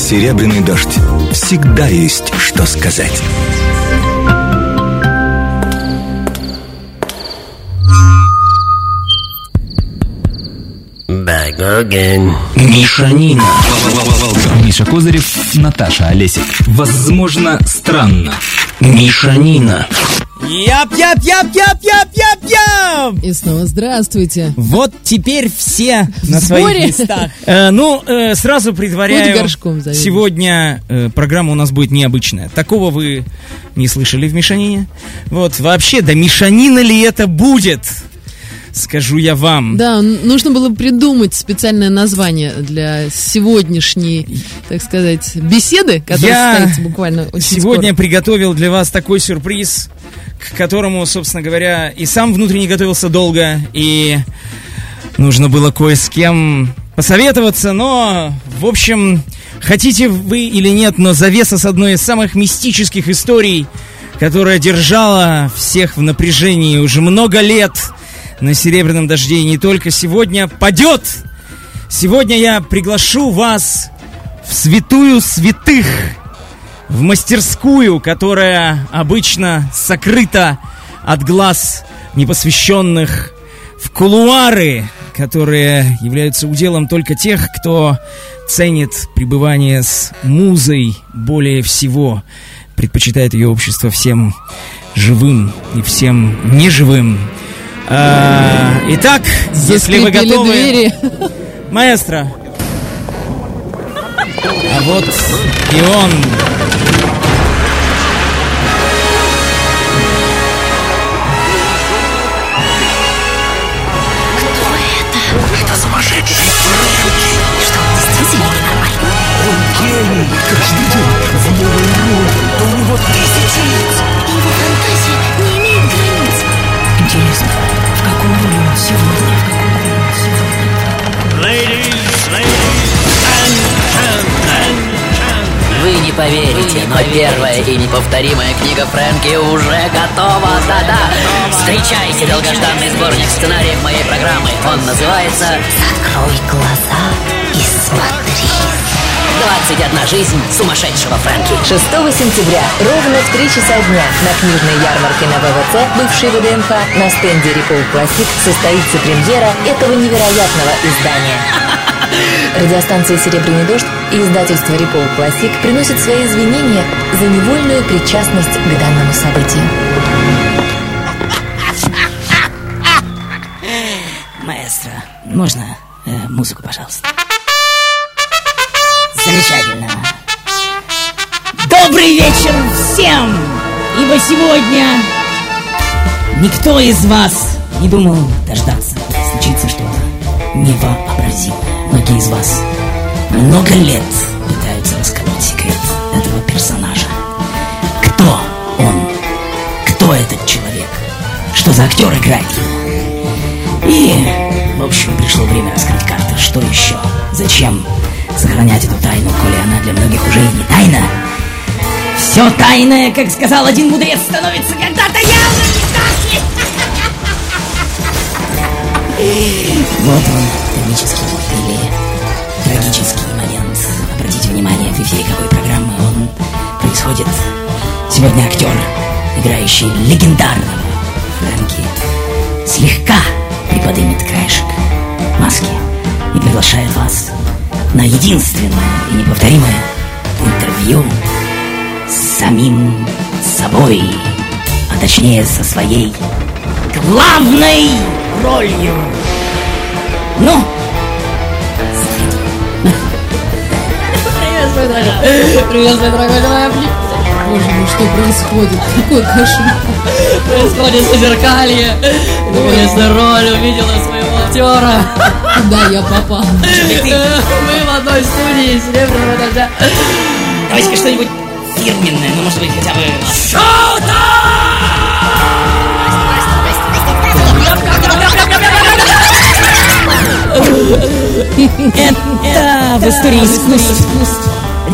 Серебряный дождь. Всегда есть что сказать. Мишанина. Миша Козырев, Наташа Олесик. Возможно, странно. Мишанина. Яп-яп-яп-яп-яп-яп-яп! И снова здравствуйте. Вот теперь все на своих местах. Сразу предваряю, сегодня программа у нас будет необычная. Такого вы не слышали в мешанине. Вот, вообще, да мешанина ли это будет? Скажу я вам. Да, нужно было придумать специальное название для сегодняшней, так сказать, беседы, которая состоится буквально очень сегодня скоро. Приготовил для вас такой сюрприз, к которому, собственно говоря, и сам внутренне готовился долго, и нужно было кое с кем посоветоваться, но, в общем, хотите вы или нет, но завеса с одной из самых мистических историй, которая держала всех в напряжении уже много лет на Серебряном дожде, и не только, сегодня падет. Сегодня я приглашу вас в святую святых, в мастерскую, которая обычно сокрыта от глаз непосвященных, в кулуары, которые являются уделом только тех, кто ценит пребывание с музой более всего, предпочитает ее общество всем живым и всем неживым. Итак, если вы готовы, двери. Маэстро. А вот и он. Кто это? Это сумасшедший. Что, действительно ненормально? Он гений. Каждый день в новой роли. Да у него тысячи лиц. Его фантазия не имеет границ. Интересно. Вы не поверите, но первая и неповторимая книга Фрэнки уже готова. Да-да, встречайте долгожданный сборник сценариев моей программы. Он называется «Закрой глаза и смотри». 21 жизнь сумасшедшего Фрэнки. 6 сентября, ровно в 3 часа дня, на книжной ярмарке на ВВЦ, бывшей ВДНХ, на стенде Репол Классик состоится премьера этого невероятного издания. Радиостанция «Серебряный дождь» и издательство Репол Классик приносят свои извинения за невольную причастность к данному событию. Маэстро, можно музыку, пожалуйста? Замечательно. Добрый вечер всем! Ибо сегодня никто из вас не думал дождаться. Случится что-то невообразимое. Многие из вас много лет пытаются раскопать секрет этого персонажа. Кто он? Кто этот человек? Что за актер играет его? И, в общем, пришло время раскрыть карты. Что еще? Зачем сохранять эту тайну, коли она для многих уже и не тайна? Все тайное, как сказал один мудрец, становится когда-то явным. Вот он, комический или трагический момент. Обратите внимание, в эфире какой программы он происходит. Сегодня актер, играющий легендарного Фрэнки, слегка приподнимет краешек маски и приглашает вас на единственное и неповторимое интервью с самим собой, а точнее со своей главной ролью. Ну, приветствую, дорогой Лавли. Боже мой, что происходит? Какой кошмар. Происходит зазеркалье. Интересную роль увидела своего актера. Куда я попал? Мы в одной студии Серебряного дождя. Давайте что-нибудь фирменное, ну, может быть, хотя бы... Шоу-тайм! Это в истории искусств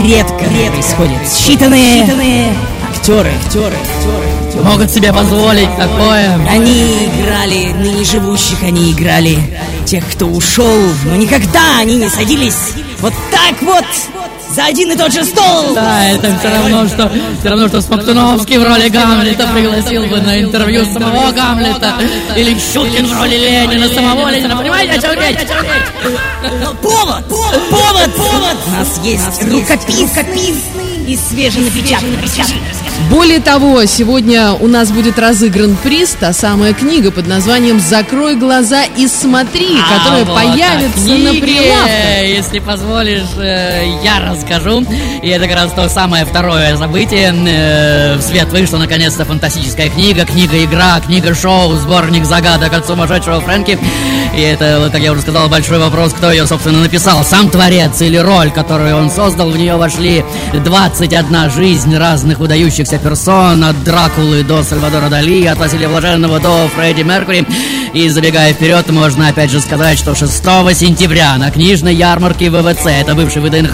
редко происходит. Считанные актеры могут себе позволить такое. Они играли ныне живущих, они играли тех, кто ушел, но никогда они не садились Вот так вот за один и тот же стол. Да, это все равно что Смоктуновский в роли Гамлета пригласил бы на интервью самого Гамлета, или Щукин в роли Ленина, самого Ленина. Понимаете, о чем речь? Повод! У нас есть рукописный и свеженапечатанный. Более того, сегодня у нас будет разыгран приз, та самая книга под названием «Закрой глаза и смотри», которая вот появится на прилавке. Если позволишь, я расскажу. И это как раз то самое второе событие. В свет вышла наконец-то фантастическая книга, книга-игра, книга-шоу, сборник загадок от сумасшедшего Фрэнки. И это, как я уже сказал, большой вопрос, кто ее, собственно, написал. Сам творец или роль, которую он создал. В нее вошли 21 жизнь разных выдающихся персон, от Дракулы до Сальвадора Дали, от Василия Блаженного до Фредди Меркьюри. И забегая вперед, можно опять же сказать, что 6 сентября на книжной ярмарке ВВЦ, это бывший ВДНХ,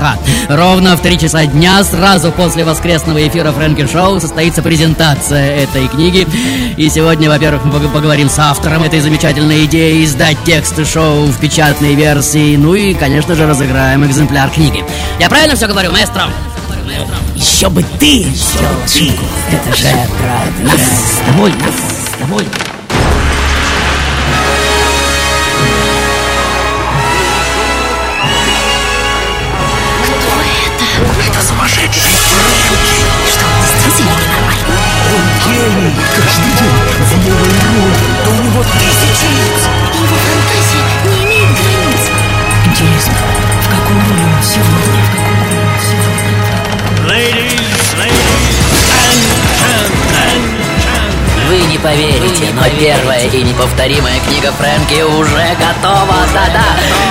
ровно в 3 часа дня, сразу после воскресного эфира Фрэнки Шоу, состоится презентация этой книги. И сегодня, во-первых, мы поговорим с автором этой замечательной идеи издать тексты шоу в печатной версии, ну и, конечно же, разыграем экземпляр книги. Я правильно все говорю, маэстро? Еще бы ты сделал ошибку. Это же про нас с тобой, Кто это? Это сумасшедший. Что, действительно ненормально? Он гений. Каждый день в новой роли. Да у него тысячи лиц. Его фантазия не имеет границ. Интересно, в каком роли он сегодня? Вы не поверите, но первая и неповторимая книга Фрэнки уже готова. Да-да!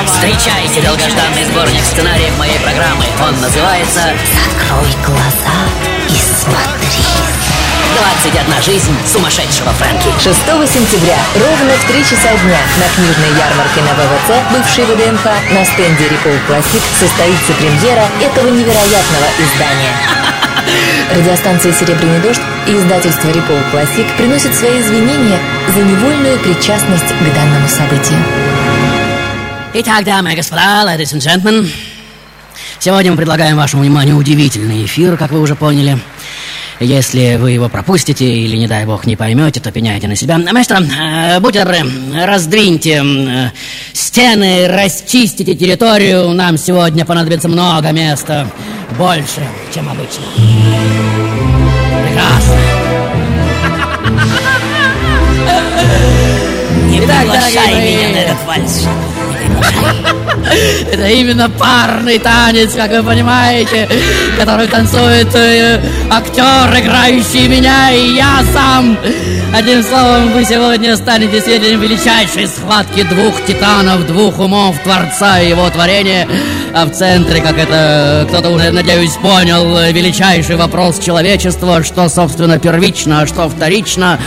Встречайте долгожданный сборник сценариев моей программы. Он называется «Закрой глаза и смотри». 21 жизнь сумасшедшего Фрэнки. 6 сентября, ровно в 3 часа дня, на книжной ярмарке на ВВЦ, бывшей ВДНХ, на стенде Репол Классик состоится премьера этого невероятного издания. Радиостанция «Серебряный дождь» и издательство Репол Классик приносят свои извинения за невольную причастность к данному событию. Итак, дамы и господа, ladies and gentlemen, сегодня мы предлагаем вашему вниманию удивительный эфир, как вы уже поняли. Если вы его пропустите или, не дай бог, не поймете, то пеняйте на себя. Маэстро, будьте добры, раздвиньте стены, расчистите территорию. Нам сегодня понадобится много места, больше, чем обычно. Прекрасно. Не приглашай меня на этот вальс. Это именно парный танец, как вы понимаете, который танцует актер, играющий меня, и я сам. Одним словом, вы сегодня станете свидетелем величайшей схватки двух титанов, двух умов, творца и его творения. А в центре, как это кто-то уже, надеюсь, понял, величайший вопрос человечества: что, собственно, первично, а что вторично.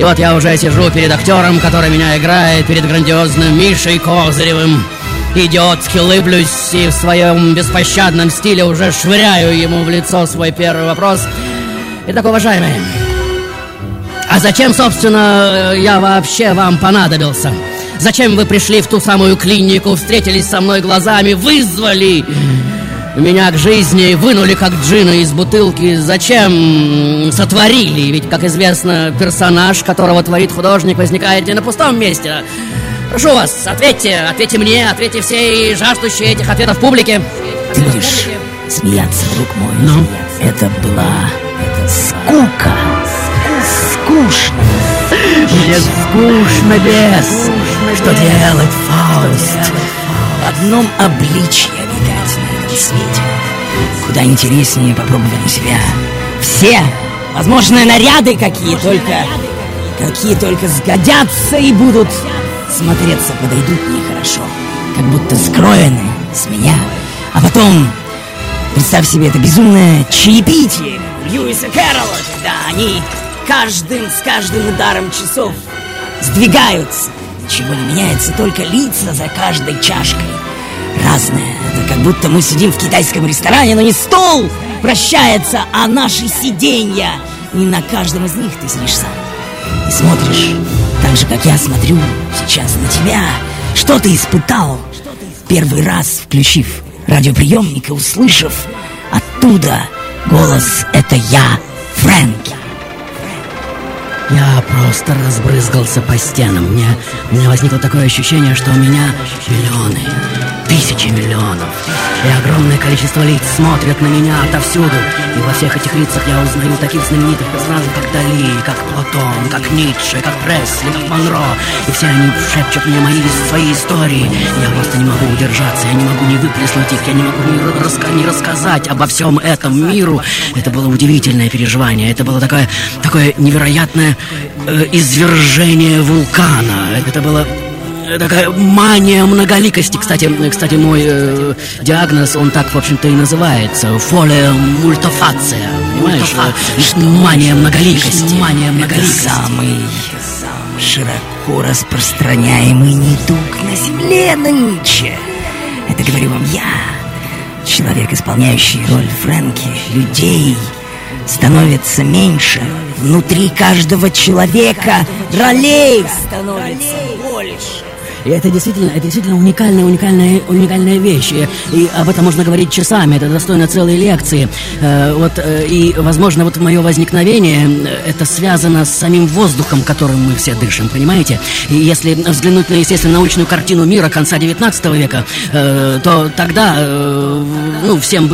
И вот я уже сижу перед актером, который меня играет, перед грандиозным Мишей Козыревым. Идиотски улыблюсь и в своем беспощадном стиле уже швыряю ему в лицо свой первый вопрос. Итак, уважаемые, а зачем, собственно, я вообще вам понадобился? Зачем вы пришли в ту самую клинику, встретились со мной глазами, вызвали меня к жизни, вынули как джина из бутылки? Зачем сотворили? Ведь, как известно, персонаж, которого творит художник, возникает не на пустом месте. Прошу вас, ответьте мне, ответьте всей жаждущей этих ответов публике. Ты будешь смеяться, друг мой. Ну? Это была скука. Скучно. Мне скучно, бес. Что делать, Фауст? В одном обличье обитать на этом свете. Куда интереснее попробовать на себя все возможные наряды, какие только сгодятся и будут смотреться, подойдут нехорошо, как будто скроены с меня. А потом представь себе это безумное чаепитие Льюиса Кэрролла, когда они с каждым ударом часов сдвигаются. Ничего не меняется, только лица за каждой чашкой разные. Это как будто мы сидим в китайском ресторане, но не стол прощается, а наши сиденья. И на каждом из них ты сидишь сам и смотришь так же, как я смотрю сейчас на тебя. Что ты испытал, первый раз включив радиоприемника, услышав оттуда голос «Это я, Фрэнки». Я просто разбрызгался по стенам. У меня возникло такое ощущение, что у меня миллионы, тысячи миллионов. И огромное количество лиц смотрят на меня отовсюду. И во всех этих лицах я узнаю таких знаменитых персонажей, как Дали, как Платон, как Ницше, как Пресли, как Монро. И все они шепчут мне свои истории. Я просто не могу удержаться, я не могу не выплеснуть их, я не могу не рассказать обо всем этом миру. Это было удивительное переживание. Это было такое невероятное извержение вулкана. Это было... такая мания многоликости. Кстати, мой диагноз, он так, в общем-то, и называется. Фолия мультифация. Понимаешь? Мания многоликости. Это самый широко распространяемый недуг на земле нынче. Это говорю вам я, человек, исполняющий роль Фрэнки. Людей становится меньше. Внутри каждого человека ролей становится больше. И это действительно уникальная вещь. И об этом можно говорить часами. Это достойно целой лекции. И, возможно, вот мое возникновение, это связано с самим воздухом, которым мы все дышим, понимаете? И если взглянуть на, естественно, научную картину мира конца 19 века, то тогда, всем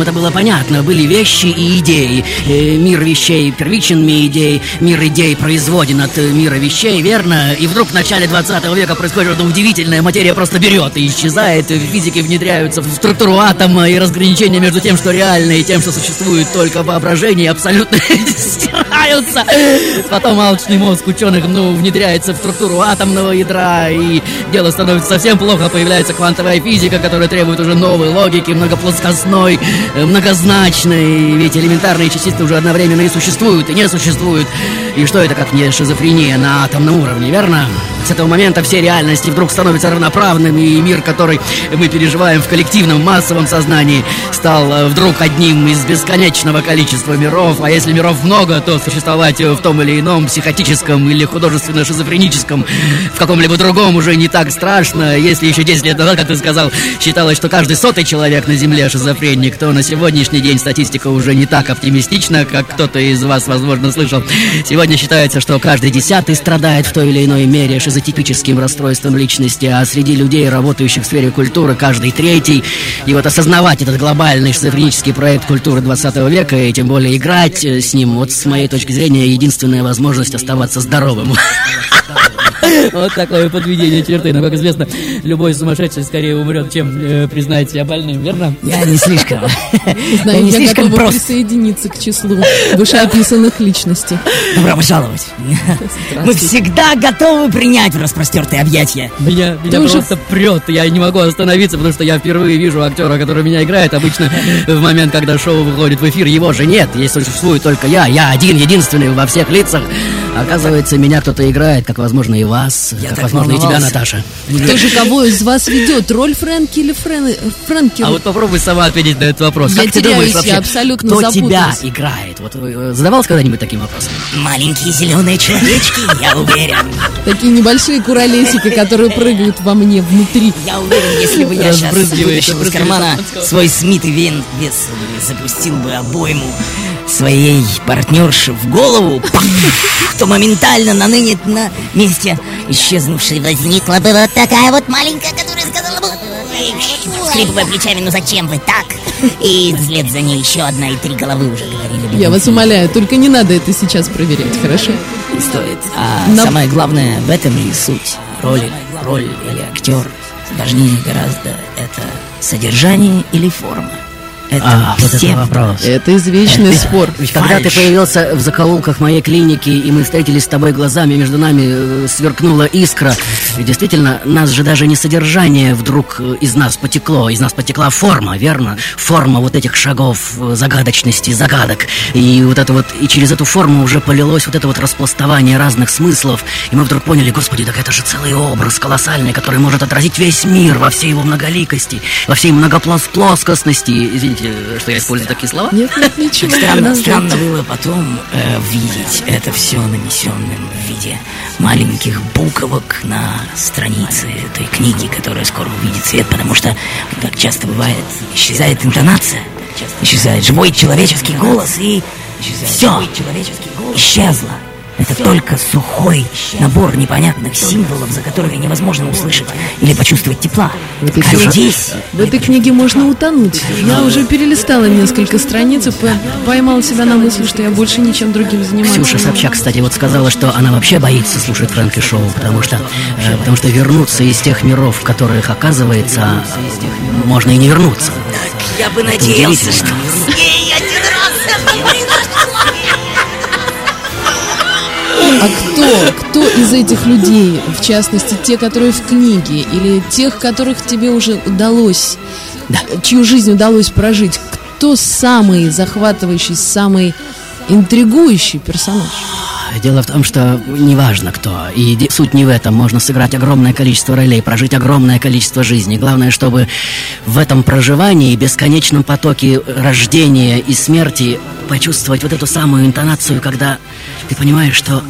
это было понятно. Были вещи и идеи. Мир вещей первичен, мир идей производен от мира вещей, верно? И вдруг в начале 20 века происходит что-то удивительное, материя просто берет и исчезает, физики внедряются в структуру атома, и разграничения между тем, что реально, и тем, что существует только воображение, абсолютно стираются. Потом алчный мозг ученых, внедряется в структуру атомного ядра, и дело становится совсем плохо, появляется квантовая физика, которая требует уже новой логики, многоплоскостной, многозначной, ведь элементарные частицы уже одновременно и существуют, и не существуют. И что это, как не шизофрения на атомном уровне, верно? С этого момента все реальности вдруг становятся равноправными, и мир, который мы переживаем в коллективном массовом сознании, стал вдруг одним из бесконечного количества миров. А если миров много, то существовать в том или ином психотическом или художественно-шизофреническом, в каком-либо другом, уже не так страшно. Если еще 10 лет назад, как ты сказал, считалось, что каждый 100-й человек на Земле шизофреник, то на сегодняшний день статистика уже не так оптимистична, как кто-то из вас, возможно, слышал. Сегодня считается, что каждый 10-й страдает в той или иной мере шизотипическим расстройством личности, а среди людей, работающих в сфере культуры, каждый 3-й. И вот осознавать этот глобальный шизофренический проект культуры 20 века, и тем более играть с ним, вот с моей точки зрения, единственная возможность оставаться здоровым. Вот такое подведение черты. Но, как известно, любой сумасшедший скорее умрет, чем признать себя больным, верно? Я не слишком. Я готова присоединиться к числу вышеописанных личностей. Добро пожаловать. Мы всегда готовы принять в распростертые объятия. Меня просто прет. Я не могу остановиться, потому что я впервые вижу актера, который меня играет. Обычно в момент, когда шоу выходит в эфир, его же нет. Здесь существует только я. Я один, единственный во всех лицах. Оказывается, меня кто-то играет, как, возможно, и вас, как, возможно, и тебя, Наташа. Кто же кого из вас ведет, роль Фрэнки или Фрэнки? А вот попробуй сама ответить на этот вопрос. Как ты думаешь вообще, абсолютно кто тебя играет? Вот задавался когда-нибудь таким вопросом? Маленькие зеленые человечки, я уверен. Такие небольшие куролесики, которые прыгают во мне внутри. Я уверен, если бы я сейчас вытащил из кармана свой Смит и Вессон, запустил бы обойму своей партнерши в голову, то моментально на ныне на месте исчезнувшей возникла бы вот такая вот маленькая, которая сказала бы, скрипывая плечами, ну зачем вы так? И вслед за ней еще одна, и 3 головы уже говорили бы. Я вас умоляю, только не надо это сейчас проверять, хорошо? Не стоит. Самое главное в этом и суть. Роль или актер. Важнее гораздо это содержание или форма. Это все вот вопрос. Это извечный спор. Когда ты появился в закоулках моей клиники, и мы встретились с тобой глазами, между нами сверкнула искра. И действительно, нас же даже не содержание вдруг из нас потекло. Из нас потекла форма, верно? Форма вот этих шагов, загадочности, загадок. И вот это вот, и через эту форму уже полилось вот это вот распластование разных смыслов. И мы вдруг поняли, господи, так это же целый образ колоссальный, который может отразить весь мир во всей его многоликости, во всей многоплоскостности. Извините, что я использую такие слова? Нет, ничего. Странно было потом видеть это все нанесенным в виде маленьких буковок на страницы той книги, которая скоро увидит свет, потому что, как часто бывает, исчезает интонация, исчезает живой человеческий голос, и все исчезло. Это только сухой набор непонятных символов, за которыми невозможно услышать или почувствовать тепла. А здесь... В этой книге можно утонуть. Я уже перелистала несколько страниц и поймала себя на мысли, что я больше ничем другим занимаюсь. Ксюша Собчак, кстати, вот сказала, что она вообще боится слушать Фрэнки Шоу, потому что вернуться из тех миров, в которых оказывается, можно и не вернуться. Так, я бы надеялся, что... А кто из этих людей, в частности, те, которые в книге, или тех, которых тебе уже удалось, чью жизнь удалось прожить, кто самый захватывающий, самый интригующий персонаж? Дело в том, что неважно кто, и суть не в этом. Можно сыграть огромное количество ролей, прожить огромное количество жизней. Главное, чтобы в этом проживании, бесконечном потоке рождения и смерти почувствовать вот эту самую интонацию, когда ты понимаешь, что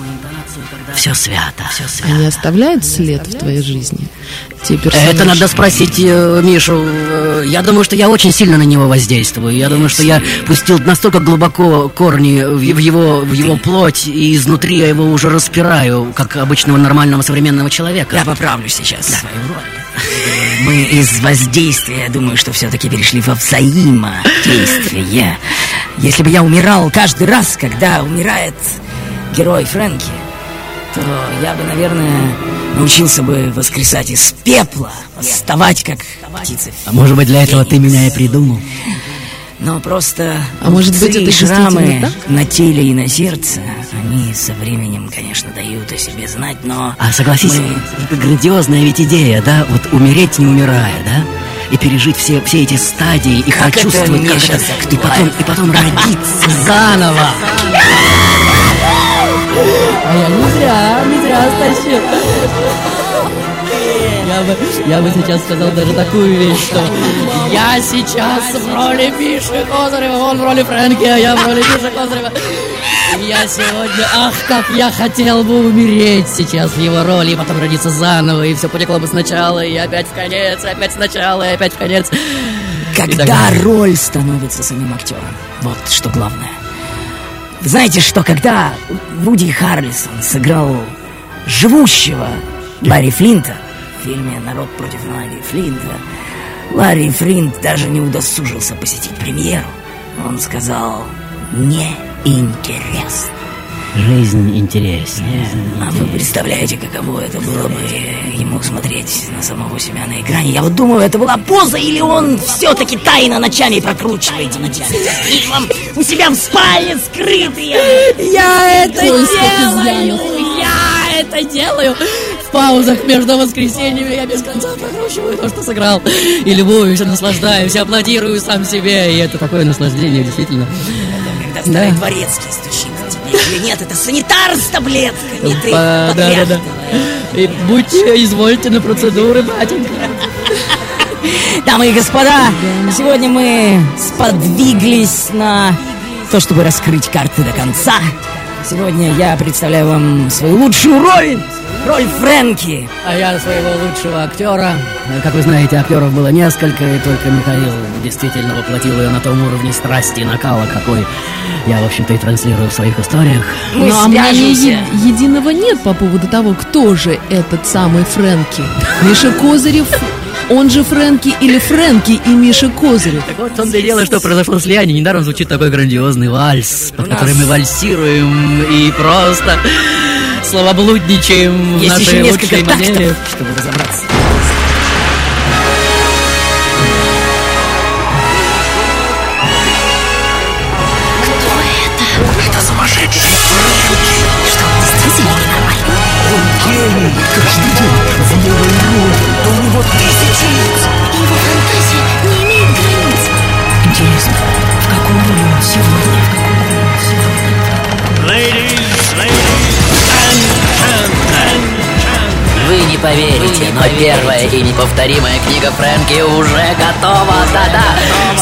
все свято, все свято. Они оставляют след в твоей жизни? Это надо спросить Мишу. Я думаю, что я очень сильно на него воздействую. Я думаю, что я пустил настолько глубоко корни в его плоть, и изнутри я его уже распираю, как обычного нормального современного человека. Я поправлю сейчас свою роль. Мы из воздействия, я думаю, что все-таки перешли во взаимодействие. Если бы я умирал каждый раз, когда умирает герой Фрэнки, то я бы, наверное, научился бы воскресать из пепла, восставать, как птица. А может быть, для этого ты меня и придумал? Но просто шрамы на теле и на сердце, они со временем, конечно, дают о себе знать, но... А согласись, это грандиозная ведь идея, да? Вот умереть не умирая, да? И пережить все эти стадии, и как прочувствовать, это как это... И потом родиться заново. А я не зря стащил. Я бы сейчас сказал даже такую вещь, что я сейчас в роли Миши Козырева, он в роли Фрэнки, а я в роли Миши Козырева. Я сегодня, ах, как я хотел бы умереть сейчас в его роли, и потом родиться заново, и все потекло бы сначала, и опять в конец, и опять сначала, и опять в конец. Когда роль становится самим актером, вот что главное. Знаете что, когда Вуди Харрельсон сыграл живущего Ларри Флинта в фильме «Народ против Ларри Флинта», Ларри Флинт даже не удосужился посетить премьеру. Он сказал: «Неинтересно. Жизнь интереснее». А вы представляете, каково это было бы ему смотреть на самого себя на экране? Я вот думаю, это была поза, или он все-таки тайно ночами прокручивает у себя в спальне скрытые. Я это делаю. В паузах между воскресеньями я без конца прокручиваю то, что сыграл. И любуюсь, и наслаждаюсь, и аплодирую сам себе. И это такое наслаждение, действительно. Когда старый дворецкий стучит. Или нет, это санитар с таблетками, и ты подряд. Да. И будьте, извольте на процедуры, батенька. Дамы и господа, сегодня мы сподвиглись на то, чтобы раскрыть карты до конца. Сегодня я представляю вам свою лучшую роль, роль Фрэнки. А я своего лучшего актера. Как вы знаете, актеров было несколько, и только Михаил действительно воплотил ее на том уровне страсти и накала, какой я, в общем-то, и транслирую в своих историях. А мнения единого нет по поводу того, кто же этот самый Фрэнки. Миша Козырев... Он же Фрэнки, или Фрэнки и Миша Козырев? Так вот, в том-то и дело, что произошло слияние. Недаром звучит такой грандиозный вальс, под который мы вальсируем и просто словоблудничаем в нашей лучшей манере, чтобы разобраться. Кто это? Это сумасшедший Фрэнки! Что, он действительно ненормальный? Он гений! Каждый день в новой роли! У него тысячи лиц, и его фантазия не имеет границ. Интересно, в каком роли он сегодня? Вы не поверите, но первая и неповторимая книга Фрэнки уже готова. Да-да,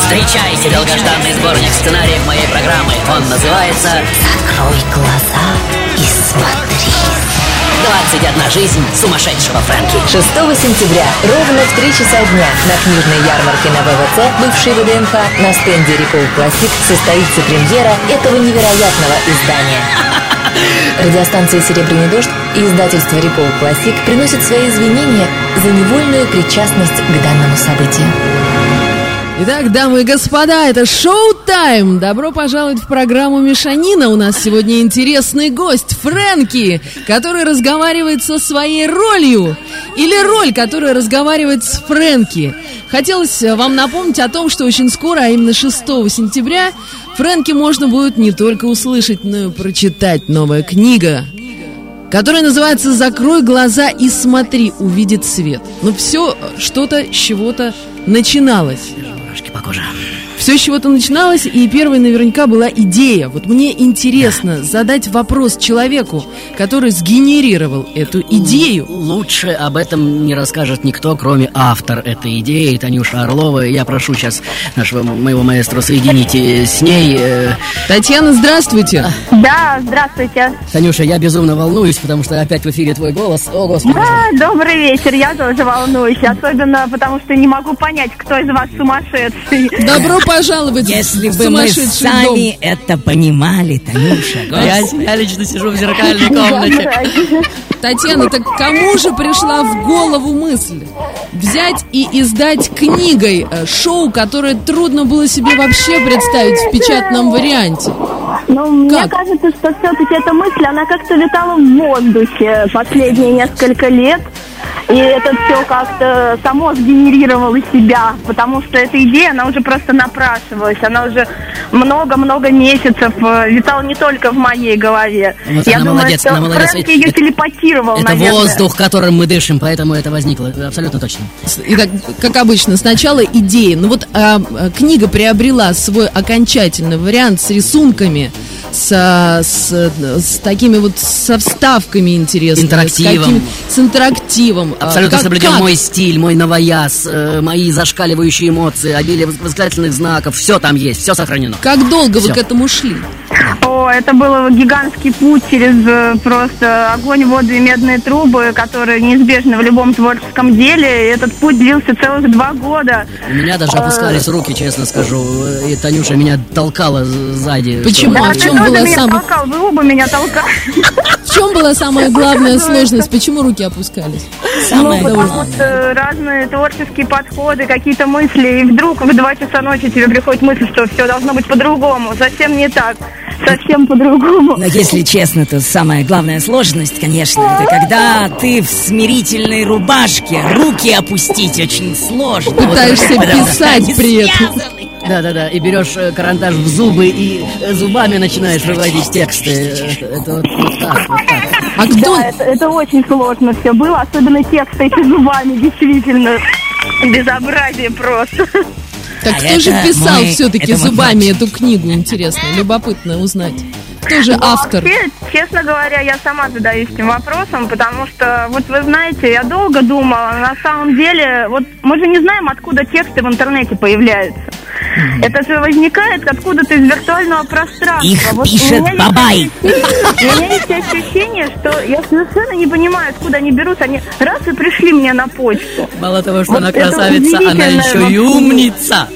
встречайте долгожданный сборник сценариев моей программы. Он называется «Закрой глаза и смотри». 21 жизнь сумасшедшего Фрэнки. 6 сентября, ровно в 3 часа дня, на книжной ярмарке на ВВЦ, бывшей ВДНХ, на стенде Ripple Classic состоится премьера этого невероятного издания. Радиостанция «Серебряный дождь» и издательство Ripple Classic приносят свои извинения за невольную причастность к данному событию. Итак, дамы и господа, это шоу-тайм! Добро пожаловать в программу «Мешанина». У нас сегодня интересный гость Фрэнки, который разговаривает со своей ролью. Или роль, которая разговаривает с Фрэнки. Хотелось вам напомнить о том, что очень скоро, а именно 6 сентября, Фрэнки можно будет не только услышать, но и прочитать. Новая книга, которая называется «Закрой глаза и смотри, увидит свет». Но все что-то с чего-то начиналось. Все с чего-то начиналось, и первой наверняка была идея. Вот мне интересно задать вопрос человеку, который сгенерировал эту идею. Лучше об этом не расскажет никто, кроме автора этой идеи, Танюша Орлова. Я прошу сейчас нашего моего маэстро соединить с ней. Татьяна, здравствуйте. Да, здравствуйте. Танюша, я безумно волнуюсь, потому что опять в эфире твой голос. О, Господи. Да, добрый вечер, я тоже волнуюсь. Особенно потому, что не могу понять, кто из вас сумасшедший. Добро пожаловать. Если бы мы сами это понимали, Танюша. Я лично сижу в зеркальной комнате. Татьяна, так кому же пришла в голову мысль взять и издать книгой шоу, которое трудно было себе вообще представить в печатном варианте? Ну, мне кажется, что все-таки эта мысль, она как-то витала в воздухе последние несколько лет. И это все как-то само сгенерировало себя, потому что эта идея, она уже просто напрашивалась. Она уже много-много месяцев витала не только в моей голове. Вот я думаю, молодец, что Фрэнки ее телепатировал, это воздух, которым мы дышим, поэтому это возникло, абсолютно точно. Итак, как обычно, сначала идеи. Ну вот книга приобрела свой окончательный вариант с рисунками, с такими вот со вставками интересными, с интерактивом. Абсолютно соблюден мой стиль, мой новояз, мои зашкаливающие эмоции, обилие восклицательных знаков. Все там есть, все сохранено. Как долго вы к этому шли? О, это был гигантский путь через просто огонь, воду и медные трубы, которые неизбежны в любом творческом деле. И этот путь длился целых 2 года. У меня даже опускались руки, честно скажу. И Танюша меня толкала сзади. Почему? Да, а в чем была Вы оба меня толкали. В чем была самая главная сложность? Почему руки опускались? Ну, потому что разные творческие подходы, какие-то мысли, и вдруг в 2 часа ночи тебе приходит мысль, что все должно быть по-другому, совсем не так, совсем по-другому. Но если честно, то самая главная сложность, конечно, это когда ты в смирительной рубашке, руки опустить очень сложно. Пытаешься писать при этом. Да-да-да, и берешь карандаш в зубы и зубами начинаешь выводить тексты. Это вот так, вот так. А кто? Да, это очень сложно все было, особенно тексты эти зубами, действительно. Безобразие просто. Так кто же писал все-таки зубами эту книгу, интересно, любопытно узнать. Кто же автор? Вообще, честно говоря, я сама задаюсь этим вопросом, потому что, вот вы знаете, я долго думала, на самом деле, вот мы же не знаем, откуда тексты в интернете появляются. Это же возникает откуда-то из виртуального пространства. Их вот пишет Бабай. У меня есть ощущение, что я совершенно не понимаю, откуда они берутся. Они раз и пришли мне на почту. Мало того, что вот она красавица, она еще и умница.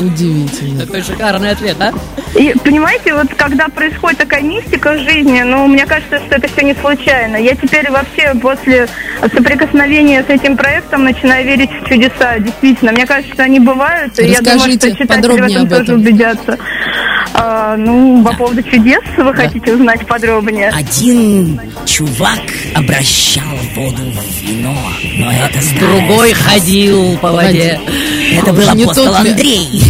Удивительно. Такой шикарный ответ, а? И, понимаете, вот когда происходит такая мистика в жизни, ну, мне кажется, что это все не случайно. Я теперь вообще после соприкосновения с этим проектом начинаю верить в чудеса, действительно. Мне кажется, что они бывают, и я думаю, что читатели в этом тоже убедятся. Ну, по поводу чудес вы хотите узнать подробнее? Один чувак обращал воду в вино, но это другой ходил по воде. Это был апостол Андрей.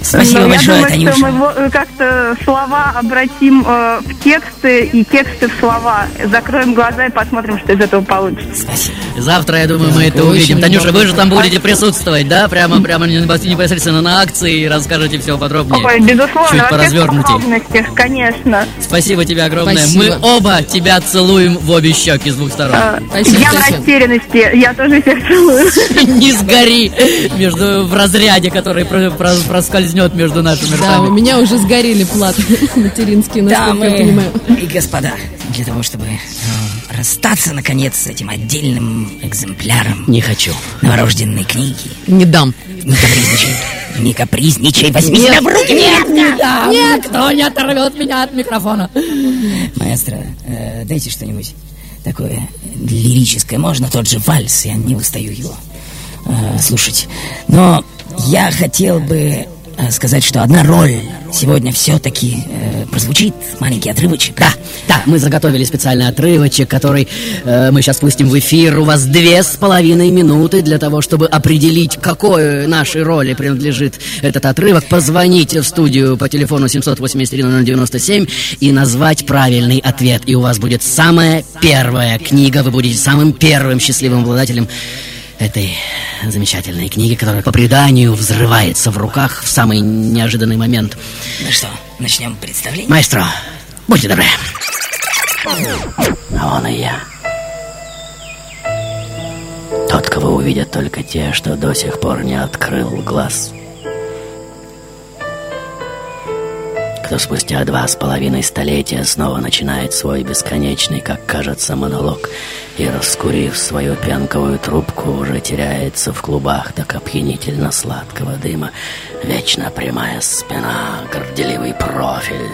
Спасибо большое, Танюша. Я думаю, что мы как-то слова обратим в тексты и тексты в слова. Закроем глаза и посмотрим, что из этого получится. Спасибо. Завтра, я думаю, мы это увидим. Танюша, вы же там будете присутствовать, да? Прямо непосредственно на акции. Расскажите все подробнее. Ой, безусловно. Чуть поразвернутее. Конечно. Спасибо тебе огромное. Спасибо. Мы оба тебя целуем в обе щеки с 2 сторон. Спасибо. Я в растерянности. Я тоже всех целую. Не сгори в разряде, который проскользнет поймет между нашими ртами. Да, у меня уже сгорели платы материнские, насколько я понимаю. И, господа, для того, чтобы расстаться, наконец, с этим отдельным экземпляром... Не хочу. ...новорожденной книги... Не дам. Не капризничай. Не капризничай, возьми себя в руки. Нет, не дам. Нет, кто не оторвет меня от микрофона. Маэстро, дайте что-нибудь такое лирическое. Можно тот же вальс, я не устаю его слушать. Но я хотел бы сказать, что одна роль сегодня все-таки прозвучит. Маленький отрывочек. Да, мы заготовили специальный отрывочек, который мы сейчас пустим в эфир. У вас 2,5 минуты для того, чтобы определить, какой нашей роли принадлежит этот отрывок. Позвоните в студию по телефону 783-0097 и назвать правильный ответ. И у вас будет самая первая книга. Вы будете самым первым счастливым обладателем этой замечательной книги, которая по преданию взрывается в руках в самый неожиданный момент. Ну что, начнем представление? Маэстро, будьте добры. А он и я. Тот, кого увидят только те, что до сих пор не открыл глаз. Кто спустя 2,5 столетия снова начинает свой бесконечный, как кажется, монолог и, раскурив свою пенковую трубку, уже теряется в клубах так опьянительно сладкого дыма. Вечно прямая спина, горделивый профиль,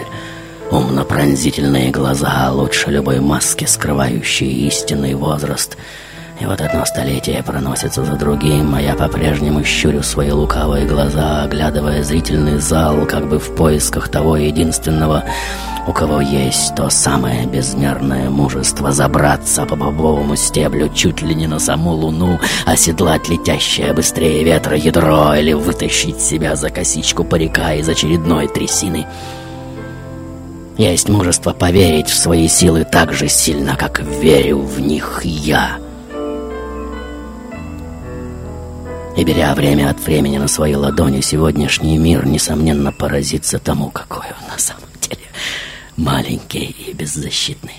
умно-пронзительные глаза, лучше любой маски, скрывающие истинный возраст. И вот одно столетие проносится за другим, а я по-прежнему щурю свои лукавые глаза, оглядывая зрительный зал, как бы в поисках того единственного, у кого есть то самое безмерное мужество забраться по бобовому стеблю чуть ли не на саму луну, оседлать летящее быстрее ветра ядро или вытащить себя за косичку парика из очередной трясины. Есть мужество поверить в свои силы так же сильно, как верю в них я. И, беря время от времени на свои ладони, сегодняшний мир, несомненно, поразится тому, какой он на самом деле маленький и беззащитный.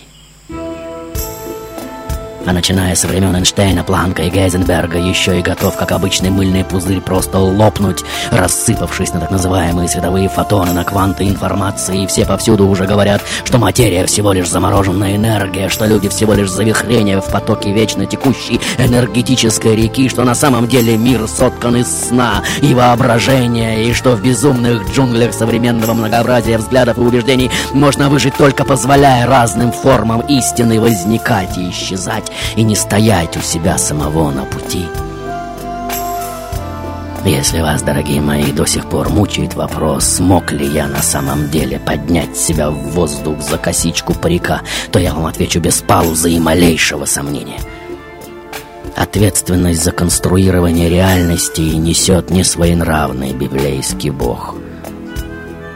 А начиная со времен Эйнштейна, Планка и Гейзенберга, еще и готов, как обычный мыльный пузырь, просто лопнуть, рассыпавшись на так называемые световые фотоны, на кванты информации, и все повсюду уже говорят, что материя всего лишь замороженная энергия, что люди всего лишь завихрение в потоке вечно текущей энергетической реки, что на самом деле мир соткан из сна и воображения, и что в безумных джунглях современного многообразия взглядов и убеждений можно выжить, только позволяя разным формам истины возникать и исчезать, и не стоять у себя самого на пути. Если вас, дорогие мои, до сих пор мучает вопрос, смог ли я на самом деле поднять себя в воздух за косичку парика, то я вам отвечу без паузы и малейшего сомнения. Ответственность за конструирование реальности несет не своенравный библейский бог,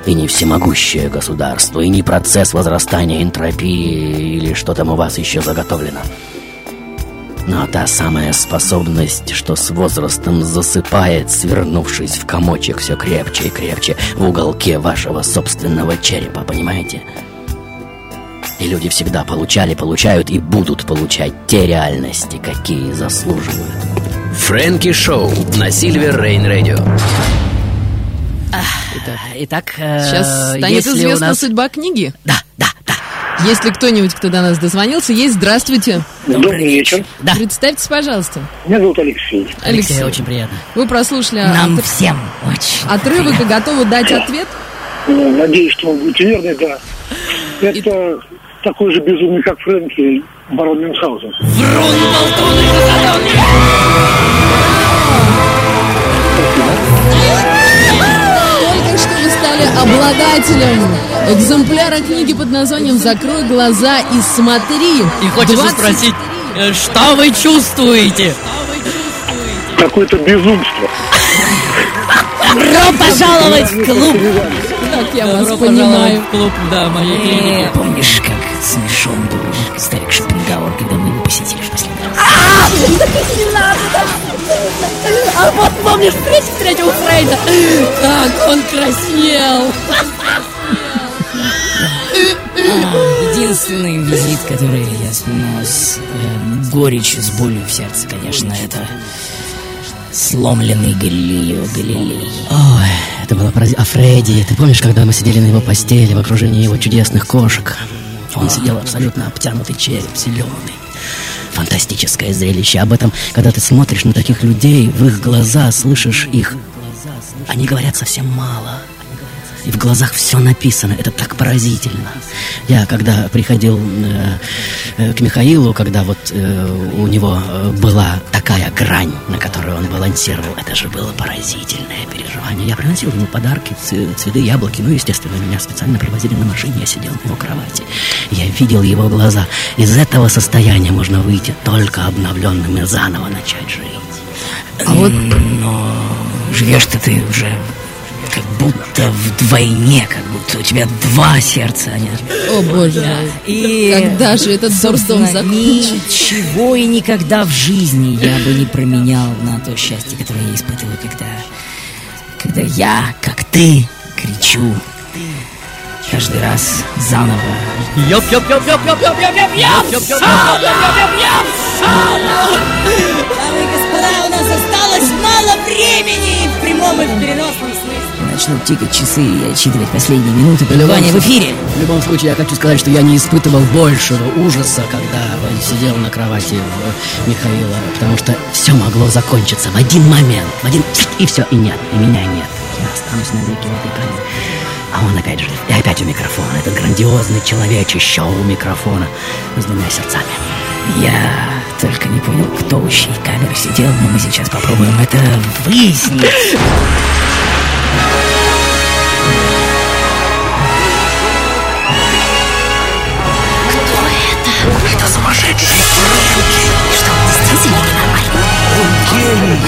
и не всемогущее государство, и не процесс возрастания энтропии или что там у вас еще заготовлено. Но та самая способность, что с возрастом засыпает, свернувшись в комочек все крепче и крепче в уголке вашего собственного черепа, понимаете? И люди всегда получали, получают и будут получать те реальности, какие заслуживают. Фрэнки Шоу на Silver Rain Radio. Итак, сейчас станет известна судьба книги. Да. Если кто-нибудь, кто до нас дозвонился, есть, здравствуйте. Добрый вечер. Да. Представьтесь, пожалуйста. Меня зовут Алексей. Алексей, очень приятно. Вы прослушали нам всем очень отрывок и готовы дать ответ? Надеюсь, что он будет верный, да. Это такой же безумный, как Фрэнки, барон Мюнхгаузен. Врун, болтун и катадон! Обладателем экземпляра книги под названием «Закрой глаза и смотри». И хочешь спросить, что вы чувствуете? Какое-то безумство. Добро пожаловать в клуб. Так я вас понимаю. В клуб, да, моей книги. Помнишь, как смешон был старик Шопенгауэр, когда мы его посетили в последний раз? Не надо! А вот помнишь, встретил Фрейда? Так, он краснел. Единственный визит, который я вспоминал с горечью, с болью в сердце, конечно, это сломленный Галилео Галилей. Ой, Это было о Фредди. Ты помнишь, когда мы сидели на его постели в окружении его чудесных кошек? Он сидел абсолютно обтянутый, череп зеленый. Фантастическое зрелище. Об этом, когда ты смотришь на таких людей, в их глаза, слышишь их. Они говорят совсем мало. И в глазах все написано. Это так поразительно. Я, когда приходил к Михаилу, когда вот у него была такая грань, на которую он балансировал, это же было поразительное переживание. Я приносил ему подарки, цветы, яблоки. Ну, естественно, меня специально привозили на машине. Я сидел на его кровати. Я видел его глаза. Из этого состояния можно выйти только обновленным и заново начать жить. А вот... Но живешь-то ты уже... Как будто вдвойне, как будто у тебя два сердца, нет? О, боже мой. И когда же этот дурдом закончится? Ничего и никогда в жизни я бы не променял на то счастье, которое я испытываю, когда я, как ты, кричу каждый раз заново. Дамы и господа, у нас осталось мало времени в прямом и в переносном смысле. Начнут тикать часы и отсчитывать последние минуты пребывания в эфире. В любом случае, я хочу сказать, что я не испытывал большего ужаса, когда сидел на кровати Михаила, потому что все могло закончиться в один момент, и все, и нет, и меня нет. Я останусь на веки в этой памяти. А он опять жив, и опять у микрофона. Этот грандиозный человечище у микрофона с двумя сердцами. Я только не понял, кто у чьей камеры сидел, но мы сейчас попробуем это выяснить.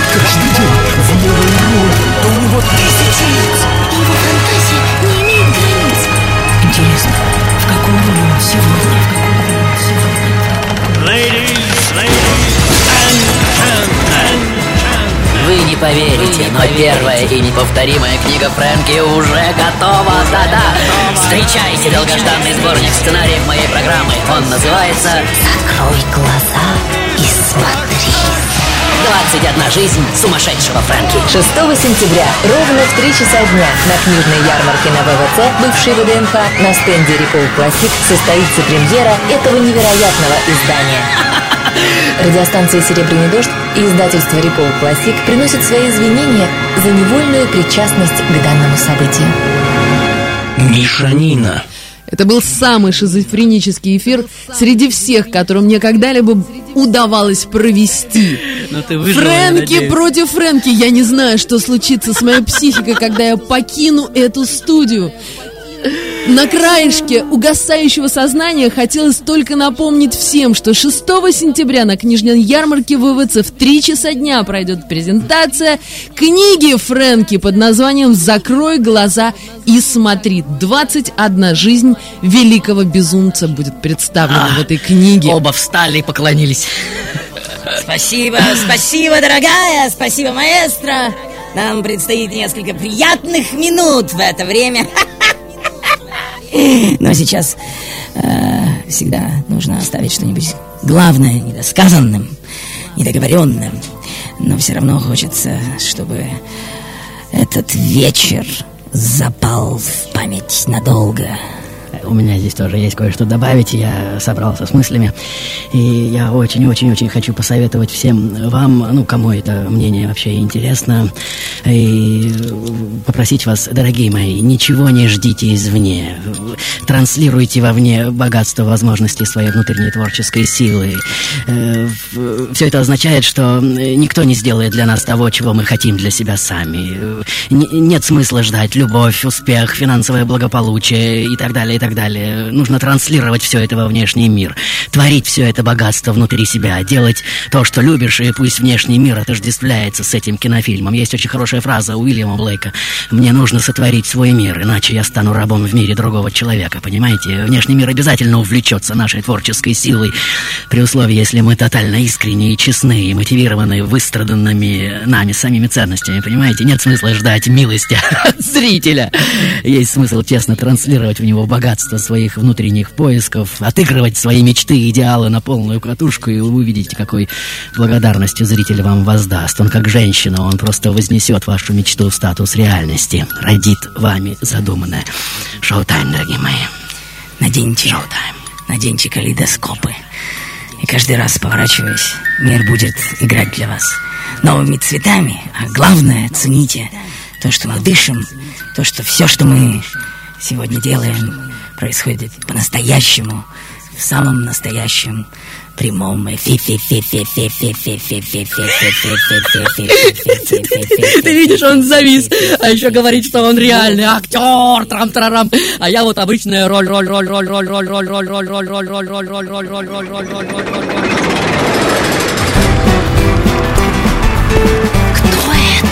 Каждый день в новой роли, да у него тысячи лиц. Его фантазия не имеет границ. Интересно, в каком роли он сегодня? Вы не поверите, но первая и неповторимая книга Фрэнки уже готова. Да-да, встречайте долгожданный сборник сценариев моей программы. Он называется «Закрой глаза и смотри». 21 жизнь сумасшедшего Фрэнки. 6 сентября, ровно в 3 часа дня, на книжной ярмарке на ВВЦ, бывшей ВДНХ, на стенде Recall Classic состоится премьера этого невероятного издания. Радиостанция «Серебряный дождь» и издательство Recall Classic приносят свои извинения за невольную причастность к данному событию. Мишанина. Это был самый шизофренический эфир среди всех, которые мне когда-либо удавалось провести. Фрэнки против Фрэнки. Я не знаю, что случится с моей психикой, когда я покину эту студию. На краешке угасающего сознания хотелось только напомнить всем, что 6 сентября на книжной ярмарке ВВЦ в 3 часа дня пройдет презентация книги Фрэнки под названием «Закрой глаза и смотри». 21 жизнь великого безумца будет представлена в этой книге. Оба встали и поклонились. Спасибо, спасибо, дорогая, спасибо, маэстро. Нам предстоит несколько приятных минут в это время. Но сейчас всегда нужно оставить что-нибудь главное недосказанным, недоговоренным. Но все равно хочется, чтобы этот вечер запал в память надолго. У меня здесь тоже есть кое-что добавить. Я собрался с мыслями. И я очень-очень-очень хочу посоветовать всем вам, ну, кому это мнение вообще интересно, и попросить вас, дорогие мои, ничего не ждите извне. Транслируйте вовне богатство возможностей своей внутренней творческой силы. Все это означает, что никто не сделает для нас того, чего мы хотим для себя сами. Нет смысла ждать любовь, успех, финансовое благополучие и так далее, и так далее. Нужно транслировать все это во внешний мир, творить все это богатство внутри себя, делать то, что любишь, и пусть внешний мир отождествляется с этим кинофильмом. Есть очень хорошая фраза Уильяма Блейка: «Мне нужно сотворить свой мир, иначе я стану рабом в мире другого человека». Понимаете? Внешний мир обязательно увлечется нашей творческой силой, при условии, если мы тотально искренне и честны, и мотивированы выстраданными нами самими ценностями. Понимаете? Нет смысла ждать милости от зрителя. Есть смысл честно транслировать в него богатство своих внутренних поисков, отыгрывать свои мечты и идеалы на полную катушку, и вы увидите, какой благодарностью зритель вам воздаст. Он как женщина, он просто вознесет вашу мечту в статус реальности. реальности родит вами задуманное. Шоу-тайм, дорогие мои. Наденьте калейдоскопы. И каждый раз, поворачиваясь, мир будет играть для вас новыми цветами. А главное, цените то, что мы дышим, то, что все, что мы сегодня делаем, происходит по-настоящему, в самом настоящем прямом эфире. Ты видишь, он завис, а еще говорит, что он реальный актер, трам-трарам. А я вот обычная роль. Кто это?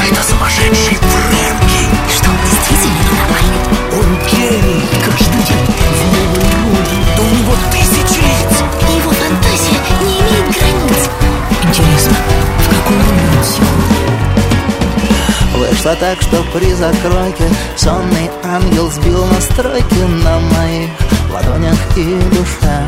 Это сумасшедший Фрэнки. Что, он действительно ненормальный? Он гений. Каждый день в новой роли. Да у него тысячи лиц. Его фантазия не имеет границ. Интересно, в каком он сегодня? Вышло так, что при закройке сонный ангел сбил настройки на моих ладонях и душа.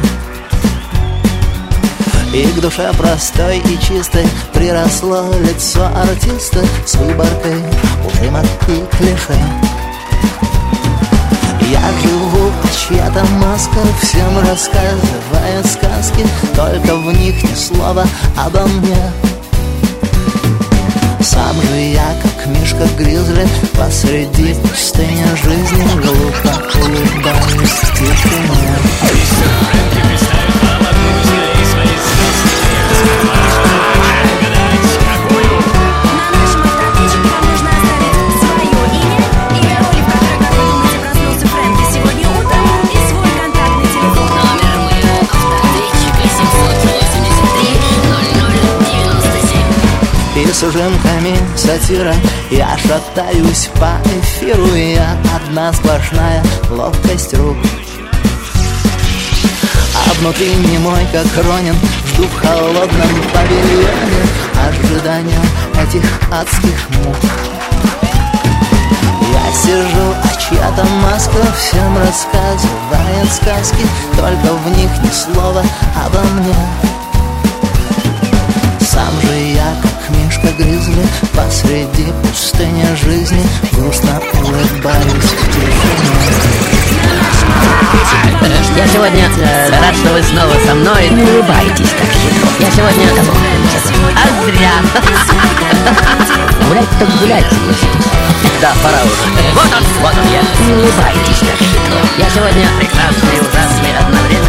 И к душе простой и чистой приросло лицо артиста с выборкой ужимок и клише. Я живу под чья-то маска, всем рассказывая сказки, только в них ни слова обо мне. Сам же я, как мишка гризли, посреди пустыни жизни глупо улыбаюсь в тишине. С ужимками сатира я шатаюсь по эфиру, я одна сплошная ловкость рук. А внутри немой, как Ронин, жду в холодном павильоне ожидания этих адских мук. Я сижу, а чья-то маска всем рассказывает сказки, только в них ни слова обо мне. Сам же я, как мишка гризли, посреди пустыни жизни грустно улыбаюсь в тишине. Я сегодня рад, что вы снова со мной. Не улыбайтесь так хитро. Я сегодня... А зря. Гулять так гулять. Да, пора уже. Вот он я. Не улыбайтесь так хитро. Я сегодня прекрасный, ужасный, одновременно.